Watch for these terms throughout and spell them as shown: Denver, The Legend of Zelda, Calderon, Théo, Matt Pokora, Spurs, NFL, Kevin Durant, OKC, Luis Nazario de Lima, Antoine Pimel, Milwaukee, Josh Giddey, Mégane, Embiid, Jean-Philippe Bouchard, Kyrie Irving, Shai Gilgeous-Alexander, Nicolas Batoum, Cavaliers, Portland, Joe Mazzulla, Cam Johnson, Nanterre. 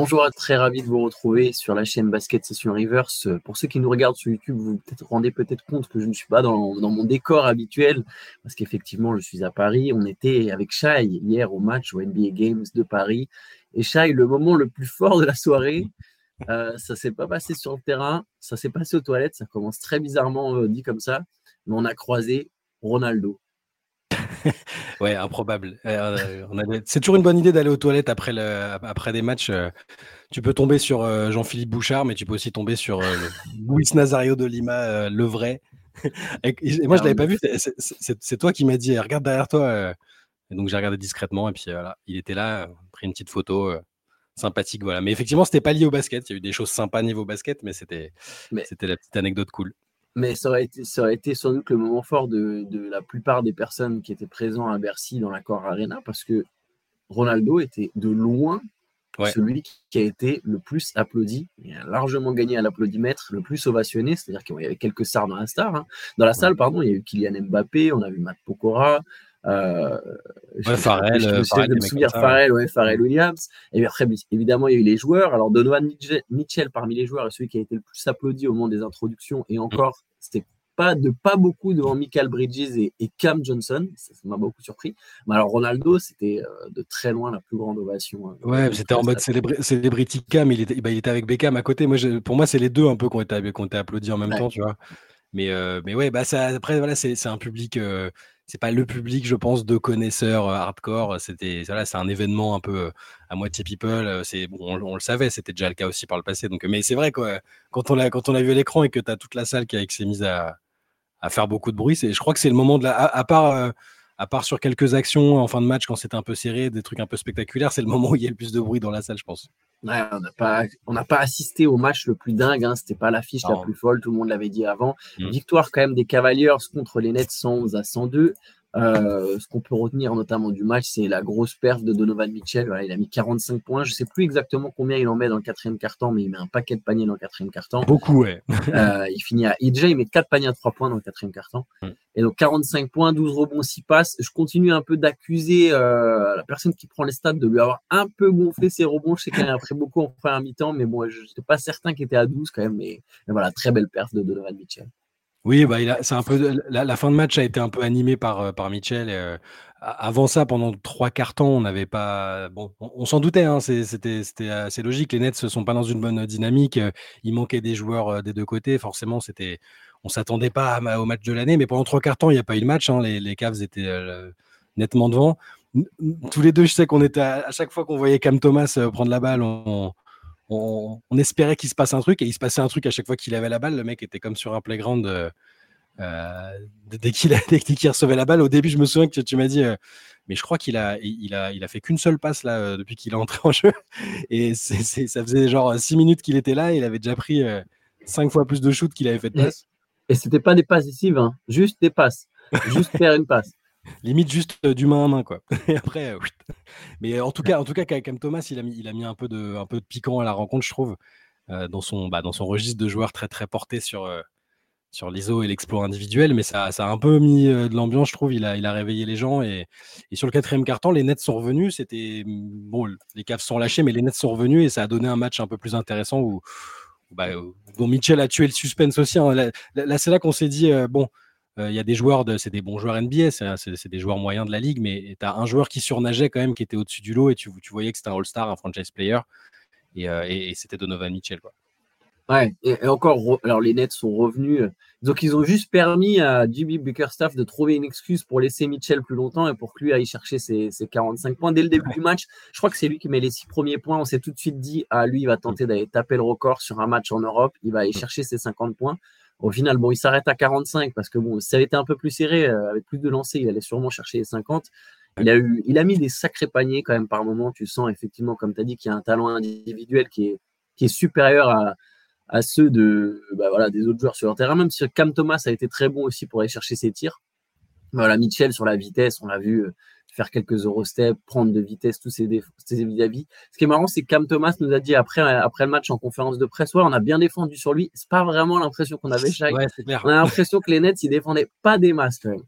Bonjour, très ravi de vous retrouver sur la chaîne Basket Session Reverse. Pour ceux qui nous regardent sur YouTube, vous vous rendez peut-être compte que je ne suis pas dans mon décor habituel parce qu'effectivement, je suis à Paris. On était avec Shai hier au match au NBA Games de Paris. Et Shai, le moment le plus fort de la soirée, ça ne s'est pas passé sur le terrain, ça s'est passé aux toilettes. Ça commence très bizarrement dit comme ça, mais on a croisé Ronaldo. Ouais, improbable. C'est toujours une bonne idée d'aller aux toilettes après des matchs. Tu peux tomber sur Jean-Philippe Bouchard, mais tu peux aussi tomber sur Luis Nazario de Lima, le vrai. Et moi, je ne l'avais pas vu. C'est toi qui m'as dit « Regarde derrière toi ». Et donc, j'ai regardé discrètement. Et puis, voilà, il était là, pris une petite photo sympathique. Voilà. Mais effectivement, ce n'était pas lié au basket. Il y a eu des choses sympas niveau basket, mais c'était la petite anecdote cool. Mais ça aurait été sans doute le moment fort de la plupart des personnes qui étaient présentes à Bercy dans l'Accor Arena, parce que Ronaldo était de loin celui qui a été le plus applaudi. Il a largement gagné à l'applaudimètre, le plus ovationné, c'est-à-dire qu'il y avait quelques stars dans la salle, il y a eu Kylian Mbappé, on a vu Matt Pokora, Pharrell Williams, et après évidemment il y a eu les joueurs. Alors Donovan Mitchell parmi les joueurs est celui qui a été le plus applaudi au moment des introductions, et encore c'était pas beaucoup devant Michael Bridges et Cam Johnson. Ça m'a beaucoup surpris. Mais alors Ronaldo, c'était de très loin la plus grande ovation. C'était en mode celebrity Cam. Il était avec Beckham à côté. Pour moi c'est les deux un peu qu'on était applaudis en même temps, tu vois. Mais ouais, bah ça, après voilà, c'est un public. C'est pas le public, je pense, de connaisseurs hardcore. C'est un événement un peu à moitié people. On le savait, c'était déjà le cas aussi par le passé. Donc, mais c'est vrai quoi, quand on l'a vu à l'écran et que t'as toute la salle qui s'est mise à faire beaucoup de bruit, je crois que c'est le moment de la. À part sur quelques actions en fin de match quand c'était un peu serré, des trucs un peu spectaculaires, c'est le moment où il y a le plus de bruit dans la salle, je pense. Ouais, on n'a pas assisté au match le plus dingue, hein. C'était pas l'affiche la plus folle, tout le monde l'avait dit avant. Victoire quand même des Cavaliers contre les Nets 111-102. Ce qu'on peut retenir notamment du match, c'est la grosse perf de Donovan Mitchell. Voilà, il a mis 45 points. Je ne sais plus exactement combien il en met dans le quatrième quart-temps, mais il met un paquet de paniers dans le quatrième quart-temps. Beaucoup, ouais. Il finit à EJ, il met 4 paniers à 3 points dans le quatrième quart-temps. Et donc 45 points, 12 rebonds, 6 passes. Je continue un peu d'accuser la personne qui prend les stats de lui avoir un peu gonflé ses rebonds. Je sais qu'elle a pris beaucoup en première mi-temps, mais bon, je ne suis pas certain qu'il était à 12 quand même. Mais voilà, très belle perf de Donovan Mitchell. Oui, c'est un peu la fin de match a été un peu animée par Mitchell. Avant ça, pendant 3 quarts-temps, on n'avait pas. Bon, on s'en doutait. Hein, c'était assez logique. Les Nets ne sont pas dans une bonne dynamique. Il manquait des joueurs des deux côtés. Forcément, on s'attendait pas au match de l'année. Mais pendant 3 quarts-temps, il n'y a pas eu le match. Hein, les Cavs étaient nettement devant. Tous les deux, je sais qu'on était à chaque fois qu'on voyait Cam Thomas prendre la balle, on espérait qu'il se passe un truc, et il se passait un truc à chaque fois qu'il avait la balle. Le mec était comme sur un playground dès qu'il recevait la balle. Au début, je me souviens que tu m'as dit, mais je crois qu'il a fait qu'une seule passe là depuis qu'il est entré en jeu. Et ça faisait genre 6 minutes qu'il était là, et il avait déjà pris 5 fois plus de shoots qu'il avait fait de passes. Et c'était pas des passes décisives, hein. Juste des passes, juste faire une passe. Limite juste du main à main quoi. Et après, mais en tout cas, Cam Thomas, il a mis un peu de piquant à la rencontre, je trouve, dans son registre de joueur très très porté sur l'ISO et l'exploit individuel. Mais ça a un peu mis de l'ambiance, je trouve. Il a réveillé les gens, et sur le quatrième quart-temps, les Nets sont revenus. C'était bon, les Cavs sont lâchés, mais les Nets sont revenus et ça a donné un match un peu plus intéressant dont Mitchell a tué le suspense aussi. Hein. Là, c'est là qu'on s'est dit bon. Il y a des joueurs, c'est des bons joueurs NBA, c'est des joueurs moyens de la ligue, mais tu as un joueur qui surnageait quand même, qui était au-dessus du lot, et tu voyais que c'était un all-star, un franchise player, et c'était Donovan Mitchell, quoi. Ouais, et encore, alors les Nets sont revenus, donc ils ont juste permis à Jimmy Bickerstaff de trouver une excuse pour laisser Mitchell plus longtemps et pour que lui aille chercher ses 45 points. Dès le début du match, je crois que c'est lui qui met les 6 premiers points. On s'est tout de suite dit, ah lui, il va tenter d'aller taper le record sur un match en Europe, il va aller chercher ses 50 points. Au final, bon, il s'arrête à 45 parce que bon, si ça avait été un peu plus serré, avec plus de lancers, il allait sûrement chercher les 50. Il a mis des sacrés paniers quand même par moment. Tu sens effectivement, comme tu as dit, qu'il y a un talent individuel qui est supérieur à ceux des autres joueurs sur le terrain. Même si Cam Thomas a été très bon aussi pour aller chercher ses tirs. Voilà, Mitchell sur la vitesse, on l'a vu faire quelques eurosteps, prendre de vitesse tous ses vis-à-vis. Ce qui est marrant, c'est que Cam Thomas nous a dit après le match en conférence de presse, on a bien défendu sur lui. C'est pas vraiment l'impression qu'on avait, Shai. Ouais, c'est clair. On a l'impression que les Nets, ils défendaient pas des masses quand même.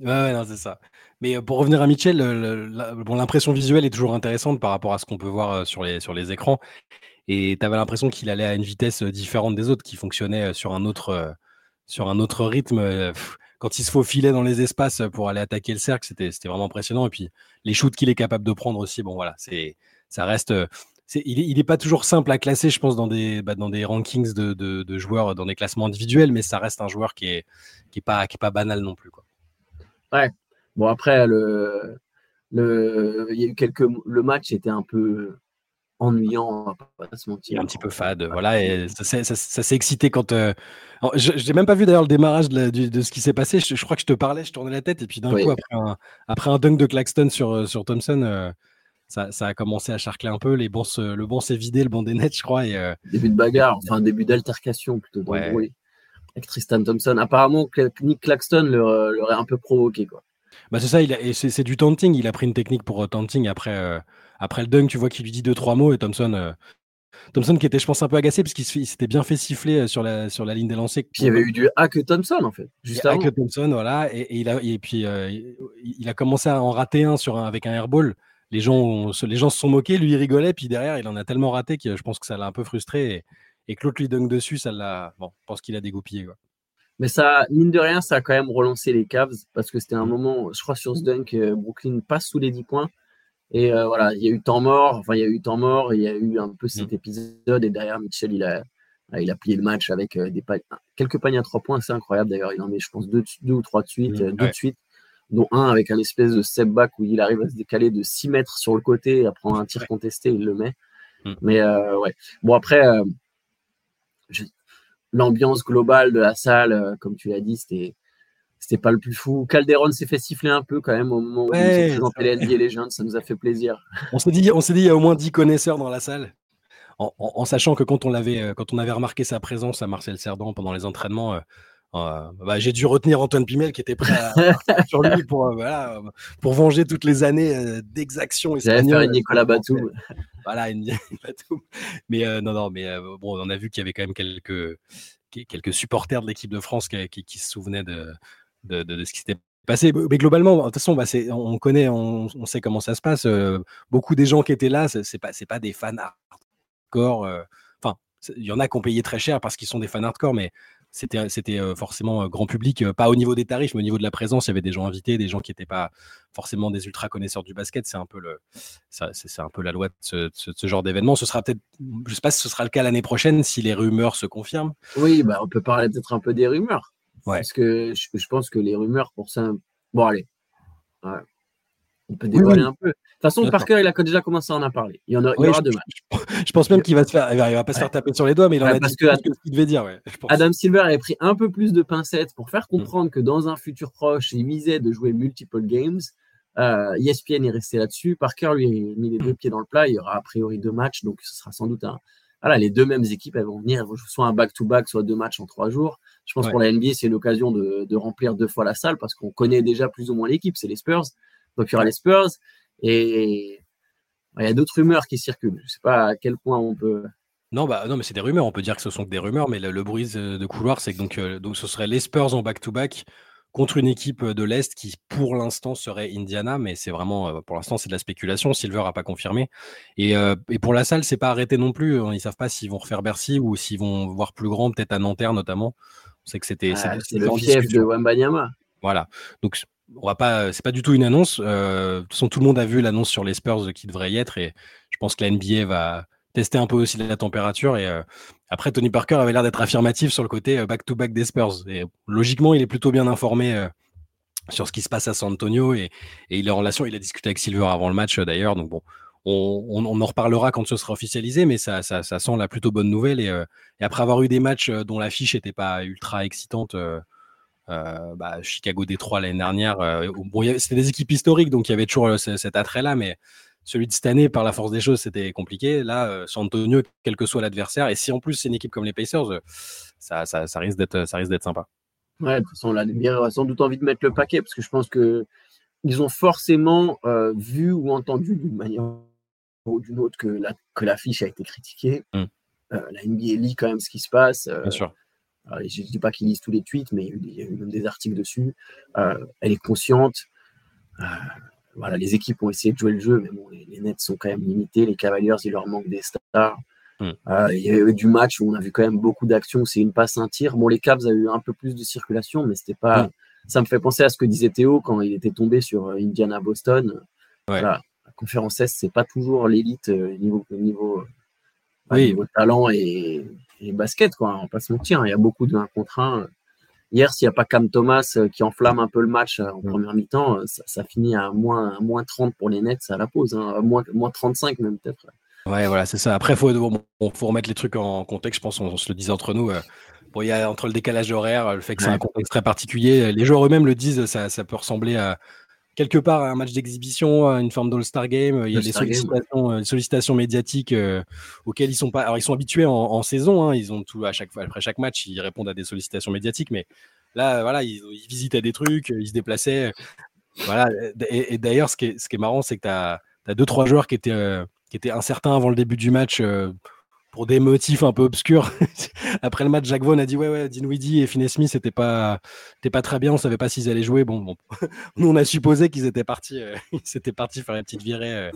Ouais, non, c'est ça. Mais pour revenir à Mitchell, l'impression visuelle est toujours intéressante par rapport à ce qu'on peut voir sur les écrans. Et tu avais l'impression qu'il allait à une vitesse différente des autres, qu'il fonctionnait sur un autre rythme. Quand il se faufilait dans les espaces pour aller attaquer le cercle, c'était vraiment impressionnant. Et puis les shoots qu'il est capable de prendre aussi, bon voilà, il n'est pas toujours simple à classer, je pense, dans des rankings de joueurs, dans des classements individuels, mais ça reste un joueur qui est pas banal non plus, quoi. Ouais. Bon, après le match était un peu ennuyant, on va pas se mentir. Un petit peu fade, voilà. Et ça s'est excité quand. Je n'ai même pas vu d'ailleurs le démarrage de ce qui s'est passé. Je crois que je te parlais, je tournais la tête et puis d'un coup, après un dunk de Claxton sur Thompson, ça a commencé à charcler un peu. Le banc s'est vidé, le banc des Nets, je crois. Et, début de bagarre, enfin début d'altercation plutôt. Ouais. Avec Tristan Thompson. Apparemment, Nick Claxton l'aurait un peu provoqué, quoi. Bah c'est ça, c'est du taunting. Il a pris une technique pour taunting après le dunk. Tu vois qu'il lui dit 2-3 mots et Thompson qui était, je pense, un peu agacé parce qu'il s'était bien fait siffler sur la ligne des lancers. Puis il y avait eu du hack Thompson en fait. Juste avant. Hack Thompson, voilà. Et puis il a commencé à en rater un avec un airball. Les gens se sont moqués. Lui, il rigolait. Puis derrière, il en a tellement raté que je pense que ça l'a un peu frustré. Et Claude lui dunk dessus, ça l'a. Bon, je pense qu'il a dégoupillé, quoi. Mais ça, mine de rien, ça a quand même relancé les Cavs parce que c'était un moment, je crois, sur ce dunk, Brooklyn passe sous les 10 points. Et voilà, il y a eu temps mort, il y a eu un peu cet épisode. Et derrière, Mitchell, il a plié le match avec quelques paniers à 3 points. C'est incroyable d'ailleurs, il en met, je pense, 2 ou 3 de suite, de suite, dont un avec un espèce de step back où il arrive à se décaler de 6 mètres sur le côté, à prendre un tir contesté, il le met. Mais ouais, bon, après. L'ambiance globale de la salle, comme tu l'as dit, c'était pas le plus fou. Calderon s'est fait siffler un peu quand même au moment où il s'est présenté les NBA Legends, ça nous a fait plaisir. On s'est dit, il y a au moins 10 connaisseurs dans la salle. En sachant que quand on avait remarqué sa présence à Marcel Cerdan pendant les entraînements, j'ai dû retenir Antoine Pimel qui était prêt à sur lui pour venger toutes les années d'exaction. J'allais faire Nicolas Batoum. Voilà, Batoum. Mais bon, on a vu qu'il y avait quand même quelques supporters de l'équipe de France qui se souvenaient de ce qui s'était passé. Mais globalement, de toute façon, on connaît, on sait comment ça se passe. Beaucoup des gens qui étaient là, c'est pas des fans hardcore. Enfin, il y en a qui ont payé très cher parce qu'ils sont des fans hardcore, mais c'était forcément grand public, pas au niveau des tarifs, mais au niveau de la présence. Il y avait des gens invités, des gens qui n'étaient pas forcément des ultra connaisseurs du basket. C'est un peu la loi de ce genre d'événement. Ce sera peut-être, je sais pas si ce sera le cas l'année prochaine si les rumeurs se confirment. Oui, bah on peut parler peut-être un peu des rumeurs. Ouais. Parce que je pense que les rumeurs pour ça. Bon allez, ouais. On peut dévoiler un peu. De toute façon, Parker, il a déjà commencé à en parler. Il y aura deux matchs. Je pense même qu'il va se faire. Il va pas se faire taper sur les doigts, mais il en a dit ce qu'il devait dire. Ouais, je pense. Adam Silver avait pris un peu plus de pincettes pour faire comprendre que dans un futur proche, il misait de jouer multiple games. ESPN est resté là-dessus. Parker lui a mis les deux pieds dans le plat. Il y aura a priori 2 matchs, donc ce sera sans doute un. Voilà, les deux mêmes équipes elles vont venir, elles vont jouer soit un back-to-back, soit 2 matchs en 3 jours. Je pense pour la NBA, c'est une occasion de remplir 2 fois la salle parce qu'on connaît déjà plus ou moins l'équipe. C'est les Spurs. Donc, il y aura les Spurs et il y a d'autres rumeurs qui circulent. Je ne sais pas à quel point on peut. Non, mais c'est des rumeurs. On peut dire que ce sont que des rumeurs, mais le bruit de couloir, c'est que donc ce serait les Spurs en back-to-back contre une équipe de l'Est qui, pour l'instant, serait Indiana, mais c'est vraiment, pour l'instant, c'est de la spéculation. Silver n'a pas confirmé. Et pour la salle, ce n'est pas arrêté non plus. Ils ne savent pas s'ils vont refaire Bercy ou s'ils vont voir plus grand, peut-être à Nanterre notamment. On sait que c'était. C'est le fief de Wembanyama. Voilà. Donc. C'est pas du tout une annonce. De toute façon, tout le monde a vu l'annonce sur les Spurs qui devrait y être et je pense que la NBA va tester un peu aussi la température. Et après, Tony Parker avait l'air d'être affirmatif sur le côté back-to-back des Spurs. Et logiquement, il est plutôt bien informé sur ce qui se passe à San Antonio et il est en relation. Il a discuté avec Silver avant le match d'ailleurs. Donc bon, on en reparlera quand ce sera officialisé, mais ça sent la plutôt bonne nouvelle. Et après avoir eu des matchs dont l'affiche n'était pas ultra excitante. Chicago-Détroit l'année dernière, c'était des équipes historiques donc il y avait toujours cet attrait là, mais celui de cette année par la force des choses c'était compliqué là. San Antonio, quel que soit l'adversaire, et si en plus c'est une équipe comme les Pacers, ça risque d'être sympa. Ouais, de toute façon la NBA a sans doute envie de mettre le paquet parce que je pense que ils ont forcément vu ou entendu d'une manière ou d'une autre que l'affiche a été critiquée. La NBA lit quand même ce qui se passe. Bien sûr. Je ne dis pas qu'ils lisent tous les tweets, mais il y a eu même des articles dessus. Elle est consciente. Voilà, les équipes ont essayé de jouer le jeu, mais bon, les Nets sont quand même limités. Les Cavaliers, il leur manque des stars. Il y a eu du match où on a vu quand même beaucoup d'actions. C'est une passe, un tir. Bon, les Cavs ont eu un peu plus de circulation, mais c'était pas. Ça me fait penser à ce que disait Théo quand il était tombé sur Indiana-Boston. Voilà, la Conférence Est, c'est pas toujours l'élite niveau talent et basket, quoi. On va pas se mentir. Il y a beaucoup de 1 contre 1. Hier, s'il n'y a pas Cam Thomas qui enflamme un peu le match en première mi-temps, ça finit à moins 30 pour les Nets à la pause, hein, moins 35 même peut-être. Ouais, voilà, c'est ça. Après, il faut remettre les trucs en contexte. Je pense qu'on se le disait entre nous. Il y a entre le décalage horaire, le fait que c'est un contexte très particulier. Les joueurs eux-mêmes le disent, ça peut ressembler à quelque part à un match d'exhibition, à une forme d'All-Star Game. Il y a des sollicitations médiatiques auxquelles ils sont pas. Alors, ils sont habitués en saison. Hein, ils ont tout à chaque fois. Après chaque match, ils répondent à des sollicitations médiatiques. Mais là, voilà, ils visitaient des trucs, ils se déplaçaient. Voilà. Et d'ailleurs, ce qui est marrant, c'est que t'as 2-3 joueurs qui étaient incertains avant le début du match. Pour des motifs un peu obscurs. Après le match, Jacques Vaughn a dit ouais, Dinwiddie et Finney-Smith, c'était pas très bien, on savait pas s'ils allaient jouer. Bon. Nous, on a supposé qu'ils étaient partis faire la petite virée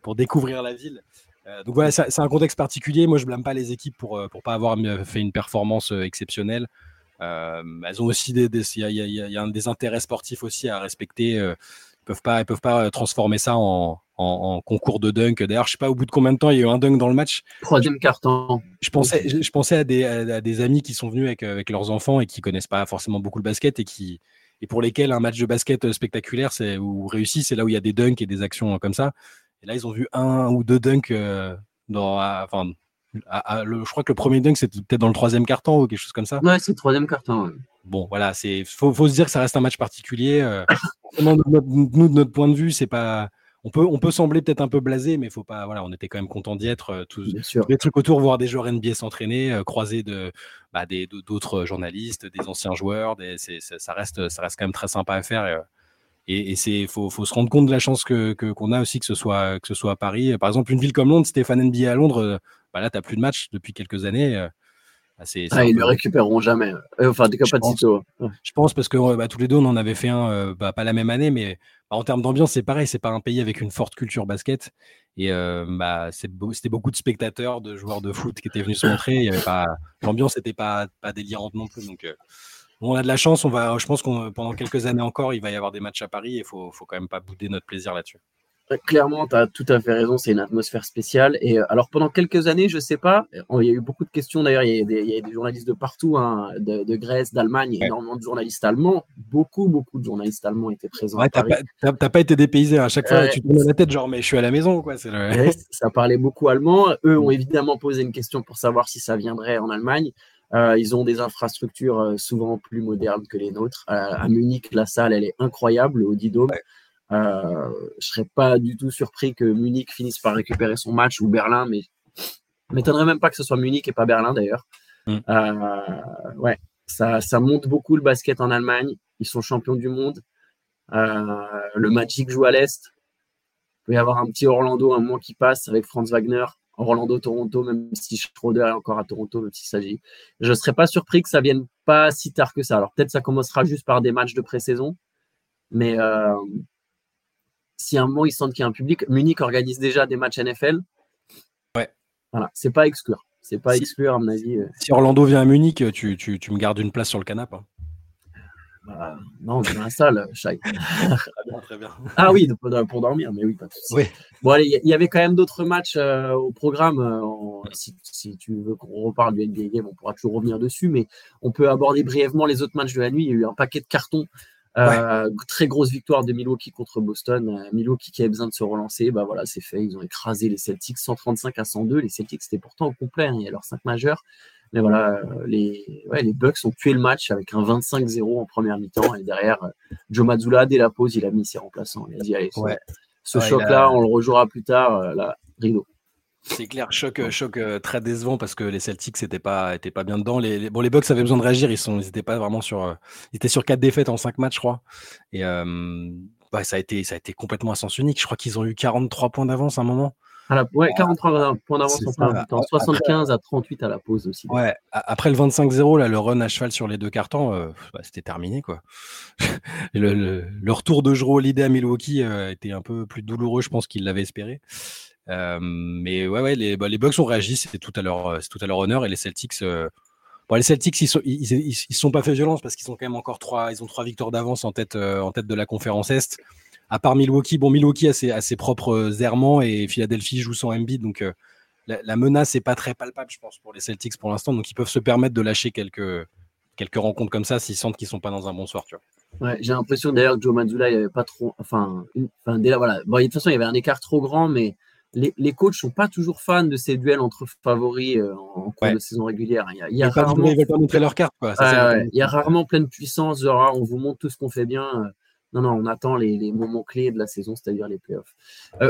pour découvrir la ville. Donc voilà, c'est un contexte particulier. Moi, je blâme pas les équipes pour pas avoir fait une performance exceptionnelle. Elles ont aussi il y a des intérêts sportifs aussi à respecter. Ils peuvent pas transformer ça en concours de dunk. D'ailleurs, je sais pas au bout de combien de temps il y a eu un dunk dans le match. 3e carton. Je pensais à des amis qui sont venus avec leurs enfants et qui connaissent pas forcément beaucoup le basket et pour lesquels un match de basket spectaculaire ou réussi, c'est là où il y a des dunks et des actions comme ça. Et là, ils ont vu 1 ou 2 dunks. Je crois que le premier dunk, c'était peut-être dans le 3e carton ou quelque chose comme ça. Ouais, c'est le 3e carton. Ouais. Bon, voilà, faut se dire que ça reste un match particulier. Nous, de notre point de vue, c'est pas. On peut sembler peut-être un peu blasé, mais faut pas. Voilà, on était quand même content d'y être. Tous les trucs autour, voir des joueurs NBA s'entraîner, croiser d'autres journalistes, des anciens joueurs, ça reste quand même très sympa à faire. Et faut se rendre compte de la chance qu'on a aussi que ce soit à Paris. Par exemple, une ville comme Londres, si t'es fan NBA à Londres, bah là t'as plus de match depuis quelques années. Ils ne le récupéreront jamais. Enfin, en tout cas, pas de sitôt. Je pense parce que tous les deux, on en avait fait un, pas la même année, mais en termes d'ambiance, c'est pareil. C'est pas un pays avec une forte culture basket. Et c'était beaucoup de spectateurs, de joueurs de foot qui étaient venus se montrer. L'ambiance n'était pas délirante non plus. Donc, on a de la chance. Je pense que pendant quelques années encore, il va y avoir des matchs à Paris. Et faut quand même pas bouder notre plaisir là-dessus. Clairement, tu as tout à fait raison, c'est une atmosphère spéciale. Et alors, pendant quelques années, je ne sais pas, il y a eu beaucoup de questions. D'ailleurs, il y a des journalistes de partout, hein, de Grèce, d'Allemagne, énormément de journalistes allemands. Beaucoup de journalistes allemands étaient présents. Ouais, tu n'as pas été dépaysé à chaque fois. Tu te donnes la tête, genre, mais je suis à la maison. Quoi, ça parlait beaucoup allemand. Eux ont évidemment posé une question pour savoir si ça viendrait en Allemagne. Ils ont des infrastructures souvent plus modernes que les nôtres. À Munich, la salle, elle est incroyable, au Didome. Ouais. Je serais pas du tout surpris que Munich finisse par récupérer son match ou Berlin, mais je m'étonnerais même pas que ce soit Munich et pas Berlin d'ailleurs. Ça monte beaucoup le basket en Allemagne. Ils sont champions du monde. Le Magic joue à l'Est. Il peut y avoir un petit Orlando, un moment qui passe avec Franz Wagner. Orlando-Toronto, même si Schroeder est encore à Toronto, même s'il s'agit. Je serais pas surpris que ça vienne pas si tard que ça. Alors peut-être ça commencera juste par des matchs de pré-saison, mais si à un moment ils sentent qu'il y a un public, Munich organise déjà des matchs NFL. Ouais. Voilà, c'est pas exclure. C'est pas exclure, à mon avis. Si Orlando vient à Munich, tu me gardes une place sur le canapé. Hein. Bah, non, dans la salle, Shai. Très bien. Ah oui, pour dormir, mais oui, pas de souci. Oui. Bon, allez, il y avait quand même d'autres matchs au programme. Si tu veux qu'on reparle du NBA Game, on pourra toujours revenir dessus, mais on peut aborder brièvement les autres matchs de la nuit. Il y a eu un paquet de cartons. Très grosse victoire de Milwaukee contre Boston. Milwaukee qui avait besoin de se relancer, bah voilà, c'est fait. Ils ont écrasé les Celtics 135-102. Les Celtics c'était pourtant au complet, hein, il y a leurs 5 majeurs. Mais voilà, les Bucks ont tué le match avec un 25-0 en première mi-temps. Et derrière, Joe Mazzulla, dès la pause, il a mis ses remplaçants. Il a dit allez, ce choc-là, on le rejouera plus tard. Là, rideau. C'est clair, choc très décevant parce que les Celtics n'étaient pas bien dedans. Les Bucks avaient besoin de réagir, ils étaient pas vraiment ils étaient sur 4 défaites en 5 matchs, je crois. Et ça a été complètement à sens unique. Je crois qu'ils ont eu 43 points d'avance à un moment. Ouais, 43 points d'avance en plein temps, 75 à 38 à la pause aussi. Ouais, après le 25-0, là, le run à cheval sur les deux cartons, c'était terminé, quoi. le retour de Jrue Holiday à Milwaukee était un peu plus douloureux, je pense, qu'il l'avait espéré. Mais ouais, les Bucks ont réagi, c'était tout à leur honneur, et les Celtics... les Celtics, ils sont pas fait violence parce qu'ils ont quand même encore trois victoires d'avance en tête de la Conférence Est. À part Milwaukee, Milwaukee a ses propres errements et Philadelphie joue sans Embiid, donc la menace est pas très palpable, je pense, pour les Celtics pour l'instant. Donc ils peuvent se permettre de lâcher quelques rencontres comme ça s'ils sentent qu'ils sont pas dans un bon soir, tu vois. Ouais, j'ai l'impression d'ailleurs que Joe Mazzulla, il avait pas trop, de toute façon il y avait un écart trop grand, mais les coachs sont pas toujours fans de ces duels entre favoris en cours de saison régulière. Il y a rarement, ils veulent pas montrer leur carte, quoi. Il y a rarement pleine puissance, genre on vous montre tout ce qu'on fait bien. Non, on attend les moments clés de la saison, c'est-à-dire les playoffs.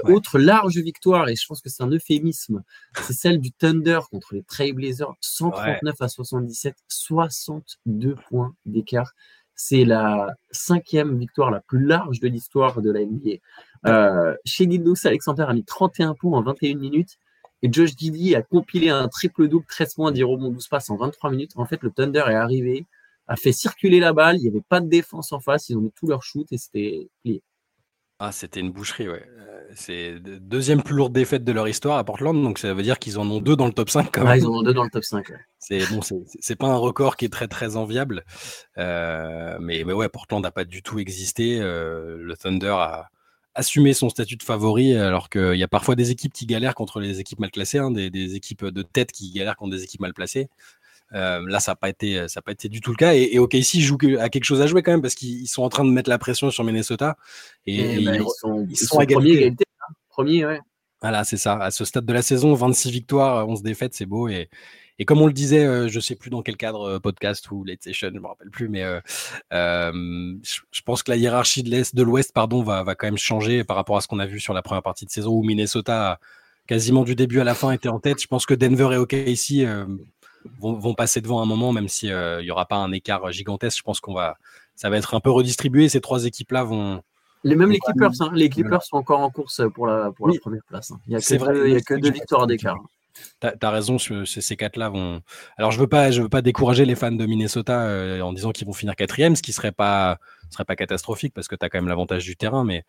Autre large victoire, et je pense que c'est un euphémisme, c'est celle du Thunder contre les Trailblazers, 139 à 77, 62 points d'écart. C'est la 5e victoire la plus large de l'histoire de la NBA. Shai Gilgeous-Alexander a mis 31 points en 21 minutes et Josh Giddey a compilé un triple-double, 13 points, 10 rebonds, 12 passes en 23 minutes. En fait, le Thunder est arrivé, a fait circuler la balle, il n'y avait pas de défense en face, ils ont mis tout leur shoot et c'était plié. Ah, c'était une boucherie, ouais. C'est deuxième plus lourde défaite de leur histoire à Portland, donc ça veut dire qu'ils en ont 2 dans le top 5 quand même. Ah, ils en ont 2 dans le top 5, ouais. C'est pas un record qui est très très enviable, mais ouais, Portland n'a pas du tout existé. Le Thunder a assumé son statut de favori, alors qu'il y a parfois des équipes qui galèrent contre les équipes mal classées, hein, des équipes de tête qui galèrent contre des équipes mal placées. Là, ça n'a pas été du tout le cas. Et OKC joue à quelque chose à jouer quand même, parce qu'ils sont en train de mettre la pression sur Minnesota. Ils sont à égalité. Hein, premier, ouais. Voilà, c'est ça. À ce stade de la saison, 26 victoires, 11 défaites, c'est beau. Et comme on le disait, je ne sais plus dans quel cadre, podcast ou late session, je ne me rappelle plus, mais je pense que la hiérarchie de l'Ouest va quand même changer par rapport à ce qu'on a vu sur la première partie de saison où Minnesota, quasiment du début à la fin, était en tête. Je pense que Denver et OKC... vont passer devant un moment, même s'il n'y aura pas un écart gigantesque. Je pense ça va être un peu redistribué. Ces trois équipes-là vont... Les Clippers, hein. Les Clippers sont encore en course pour la première place. Il n'y a que 2 victoires d'écart. T'as raison, ces 4-là vont... Alors, je veux pas décourager les fans de Minnesota en disant qu'ils vont finir 4e, ce qui serait pas catastrophique parce que t'as quand même l'avantage du terrain, mais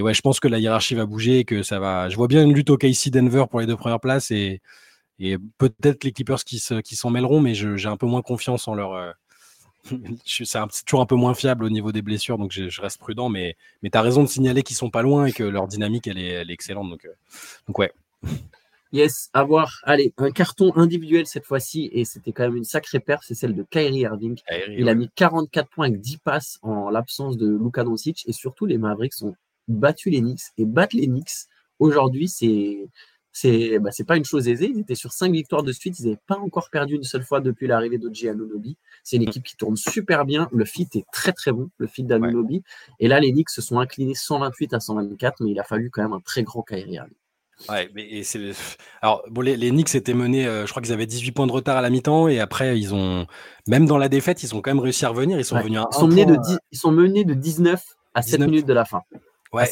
ouais, je pense que la hiérarchie va bouger et que ça va... Je vois bien une lutte au OKC-Denver pour les 2 premières places et peut-être les Clippers qui s'en mêleront, mais j'ai un peu moins confiance en leur... c'est toujours un peu moins fiable au niveau des blessures, donc je reste prudent, mais tu as raison de signaler qu'ils sont pas loin et que leur dynamique, elle est excellente. Donc ouais. Yes, à voir. Allez, un carton individuel cette fois-ci, et c'était quand même une sacrée perf, c'est celle de Kyrie Irving. Il a mis 44 points avec 10 passes en l'absence de Luka Doncic, et surtout les Mavericks ont battu les Knicks, et battre les Knicks, aujourd'hui, c'est pas une chose aisée. Ils étaient sur 5 victoires de suite, ils n'avaient pas encore perdu une seule fois depuis l'arrivée d'Oggi Anunoby. C'est une équipe qui tourne super bien, le fit est très très bon, le fit d'Anunoby. Ouais. Et là, les Knicks se sont inclinés 128 à 124, mais il a fallu quand même un très grand Kyrie Irving. Ouais, les Knicks étaient menés, je crois qu'ils avaient 18 points de retard à la mi-temps, et après ils ont, même dans la défaite, ils ont quand même réussi à revenir, ils sont revenus à 1 point. Ils sont menés de 19 à 7 minutes de la fin. Ouais,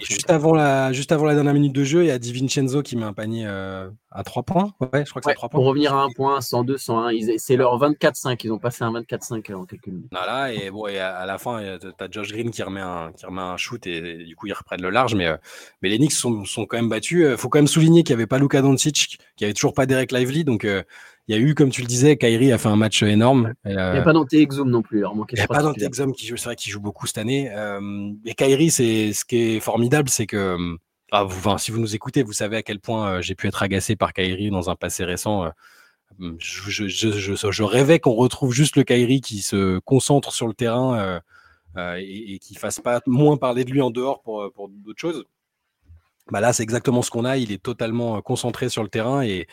juste avant la dernière minute de jeu, il y a DiVincenzo qui met un panier à 3 points. Ouais, je crois que c'est à 3 points. Pour revenir à 1 point, 102, 101. C'est leur 24-5. Ils ont passé un 24-5 en quelques minutes. Voilà, et à la fin, tu as Josh Green qui remet un shoot et du coup, ils reprennent le large. Mais les Knicks sont quand même battus. Il faut quand même souligner qu'il n'y avait pas Luka Doncic, qu'il n'y avait toujours pas Derek Lively. Donc, il y a eu, comme tu le disais, Kyrie a fait un match énorme. Il n'y a pas Dante Exum non plus. Il n'y a pas Dante Exum qui joue, c'est vrai qu'il joue beaucoup cette année. Et Kyrie, ce qui est formidable, c'est que si vous nous écoutez, vous savez à quel point j'ai pu être agacé par Kyrie dans un passé récent. Je rêvais qu'on retrouve juste le Kyrie qui se concentre sur le terrain et qui ne fasse pas moins parler de lui en dehors pour d'autres choses. Bah là, c'est exactement ce qu'on a. Il est totalement concentré sur le terrain et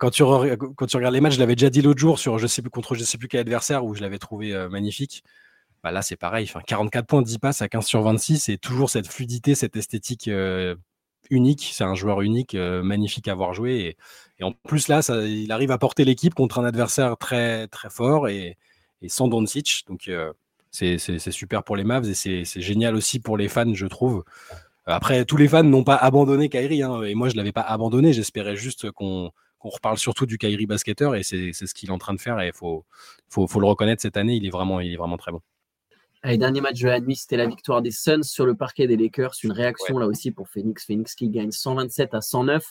quand tu regardes les matchs, je l'avais déjà dit l'autre jour contre je ne sais plus quel adversaire où je l'avais trouvé magnifique. Bah là, c'est pareil. Enfin, 44 points, 10 passes à 15 sur 26. Et toujours cette fluidité, cette esthétique unique. C'est un joueur unique, magnifique à voir jouer. Et en plus, là, il arrive à porter l'équipe contre un adversaire très, très fort et sans Doncic. Donc, c'est super pour les Mavs et c'est génial aussi pour les fans, je trouve. Après, tous les fans n'ont pas abandonné Kyrie, hein, et moi je ne l'avais pas abandonné, j'espérais juste qu'on reparle surtout du Kyrie basketteur, et c'est ce qu'il est en train de faire, et il faut le reconnaître, cette année, il est vraiment très bon. Les derniers matchs de la nuit, c'était la victoire des Suns sur le parquet des Lakers, une réaction là aussi pour Phoenix qui gagne 127-109.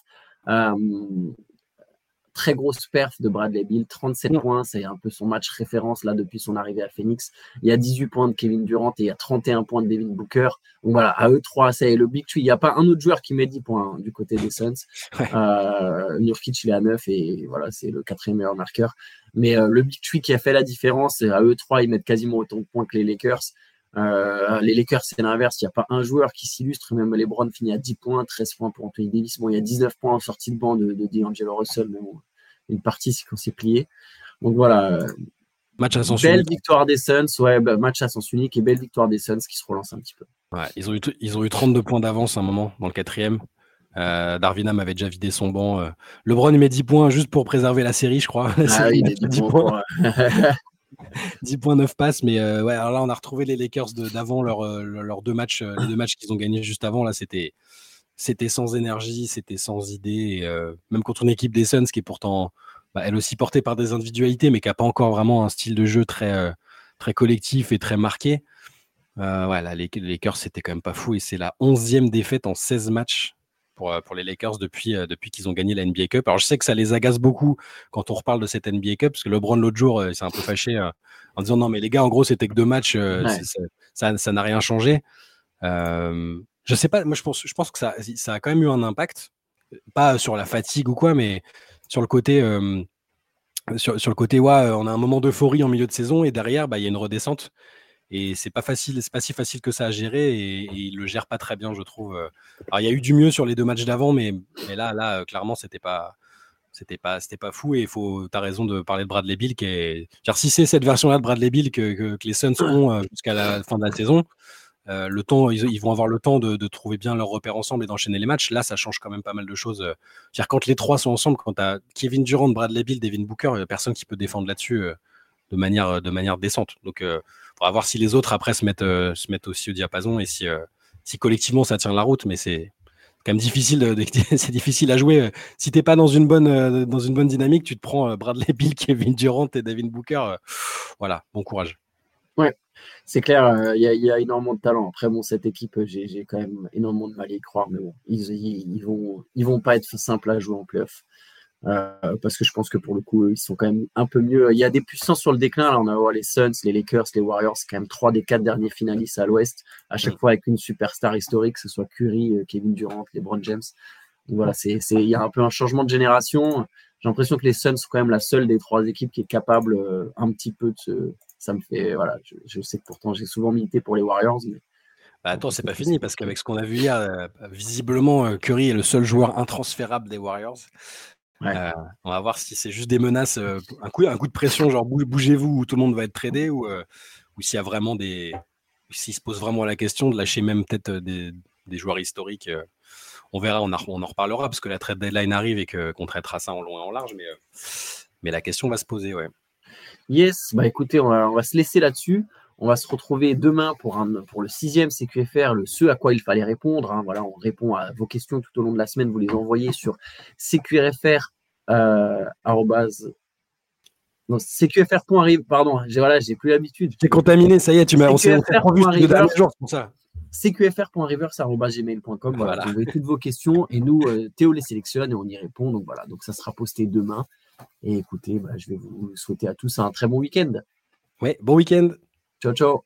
Très grosse perf de Bradley Beal, 37 points, c'est un peu son match référence là depuis son arrivée à Phoenix. Il y a 18 points de Kevin Durant et il y a 31 points de Devin Booker. Donc voilà, à eux trois, c'est le big three. Il n'y a pas un autre joueur qui met 10 points du côté des Suns. Nurkic, il est à 9 et voilà, c'est le quatrième meilleur marqueur. Mais le big three qui a fait la différence, à eux trois, ils mettent quasiment autant de points que les Lakers. Les Lakers, c'est l'inverse, il n'y a pas un joueur qui s'illustre, même LeBron finit à 10 points, 13 points pour Anthony Davis, bon, il y a 19 points en sortie de banc de D'Angelo Russell, mais bon, une partie c'est qu'on s'est plié, donc voilà, match à sens belle unique. Victoire des Suns, match à sens unique et belle victoire des Suns qui se relance un petit peu. Ouais, ils ont eu 32 points d'avance à un moment, dans le quatrième. Darvinham avait déjà vidé son banc, LeBron met 10 points juste pour préserver la série, je crois. Il a 10 points. 10 points, 9 passes, mais alors là on a retrouvé les Lakers d'avant leurs deux matchs, les deux matchs qu'ils ont gagnés juste avant. Là c'était sans énergie, c'était sans idée, même contre une équipe des Suns qui est pourtant elle aussi portée par des individualités, mais qui n'a pas encore vraiment un style de jeu très collectif et très marqué. Les Lakers c'était quand même pas fou, et c'est la 11e défaite en 16 matchs pour les Lakers depuis qu'ils ont gagné la NBA Cup. Alors, je sais que ça les agace beaucoup quand on reparle de cette NBA Cup, parce que LeBron, l'autre jour, il s'est un peu fâché en disant « Non, mais les gars, en gros, c'était que deux matchs, ça n'a rien changé. » Je sais pas, moi, je pense que ça a quand même eu un impact, pas sur la fatigue ou quoi, mais sur le côté, on a un moment d'euphorie en milieu de saison, et derrière, il y a une redescente. Et c'est pas si facile que ça à gérer, et il le gère pas très bien, je trouve. Alors il y a eu du mieux sur les deux matchs d'avant, mais là clairement c'était pas fou, et t'as raison de parler de Bradley Beal, car si c'est cette version là de Bradley Beal que les Suns ont jusqu'à la fin de la saison, le temps, ils vont avoir le temps de trouver bien leurs repères ensemble et d'enchaîner les matchs. Là, ça change quand même pas mal de choses. C'est-à-dire quand les trois sont ensemble, quand t'as Kevin Durant, Bradley Beal, Devin Booker, il y a personne qui peut défendre là-dessus. De manière décente. Donc, faudra voir si les autres après se mettent aussi au diapason, et si collectivement ça tient la route. Mais c'est quand même difficile. C'est difficile à jouer. Si t'es pas dans une bonne dynamique, tu te prends Bradley Beal, Kevin Durant et Devin Booker. Voilà, bon courage. Ouais, c'est clair. Il y a énormément de talent. Après, cette équipe, j'ai quand même énormément de mal à y croire. Mais bon, ils vont pas être simples à jouer en playoff. Parce que je pense que pour le coup ils sont quand même un peu mieux, il y a des puissances sur le déclin là. On a les Suns, les Lakers, les Warriors, c'est quand même 3 des 4 derniers finalistes à l'ouest, à chaque fois avec une superstar historique, que ce soit Curry, Kevin Durant, LeBron James. Donc voilà, il y a un peu un changement de génération. J'ai l'impression que les Suns sont quand même la seule des 3 équipes qui est capable un petit peu ça me fait, voilà, je sais que pourtant j'ai souvent milité pour les Warriors, mais attends, c'est pas fini, parce qu'avec ce qu'on a vu hier, visiblement Curry est le seul joueur intransférable des Warriors. Ouais. On va voir si c'est juste des menaces, un coup de pression, genre bougez-vous ou tout le monde va être tradé, ou s'il y a vraiment s'il se pose vraiment la question de lâcher même peut-être des joueurs historiques. On verra, on en reparlera, parce que la trade deadline arrive et qu'on traitera ça en long et en large, mais la question va se poser, ouais. Yes, écoutez, on va se laisser là-dessus. On va se retrouver demain pour le 6e CQFR, ce à quoi il fallait répondre. Hein. Voilà, on répond à vos questions tout au long de la semaine. Vous les envoyez sur CQFR.arrive, pardon. J'ai plus l'habitude. T'es contaminé, ça y est, tu m'as rendu pour ça. CQFR.reverse@gmail.com. Voilà, vous envoyez toutes vos questions et nous, Théo les sélectionne et on y répond. Donc voilà, ça sera posté demain. Et écoutez, je vais vous souhaiter à tous un très bon week-end. Ouais, bon week-end. Ciao, ciao.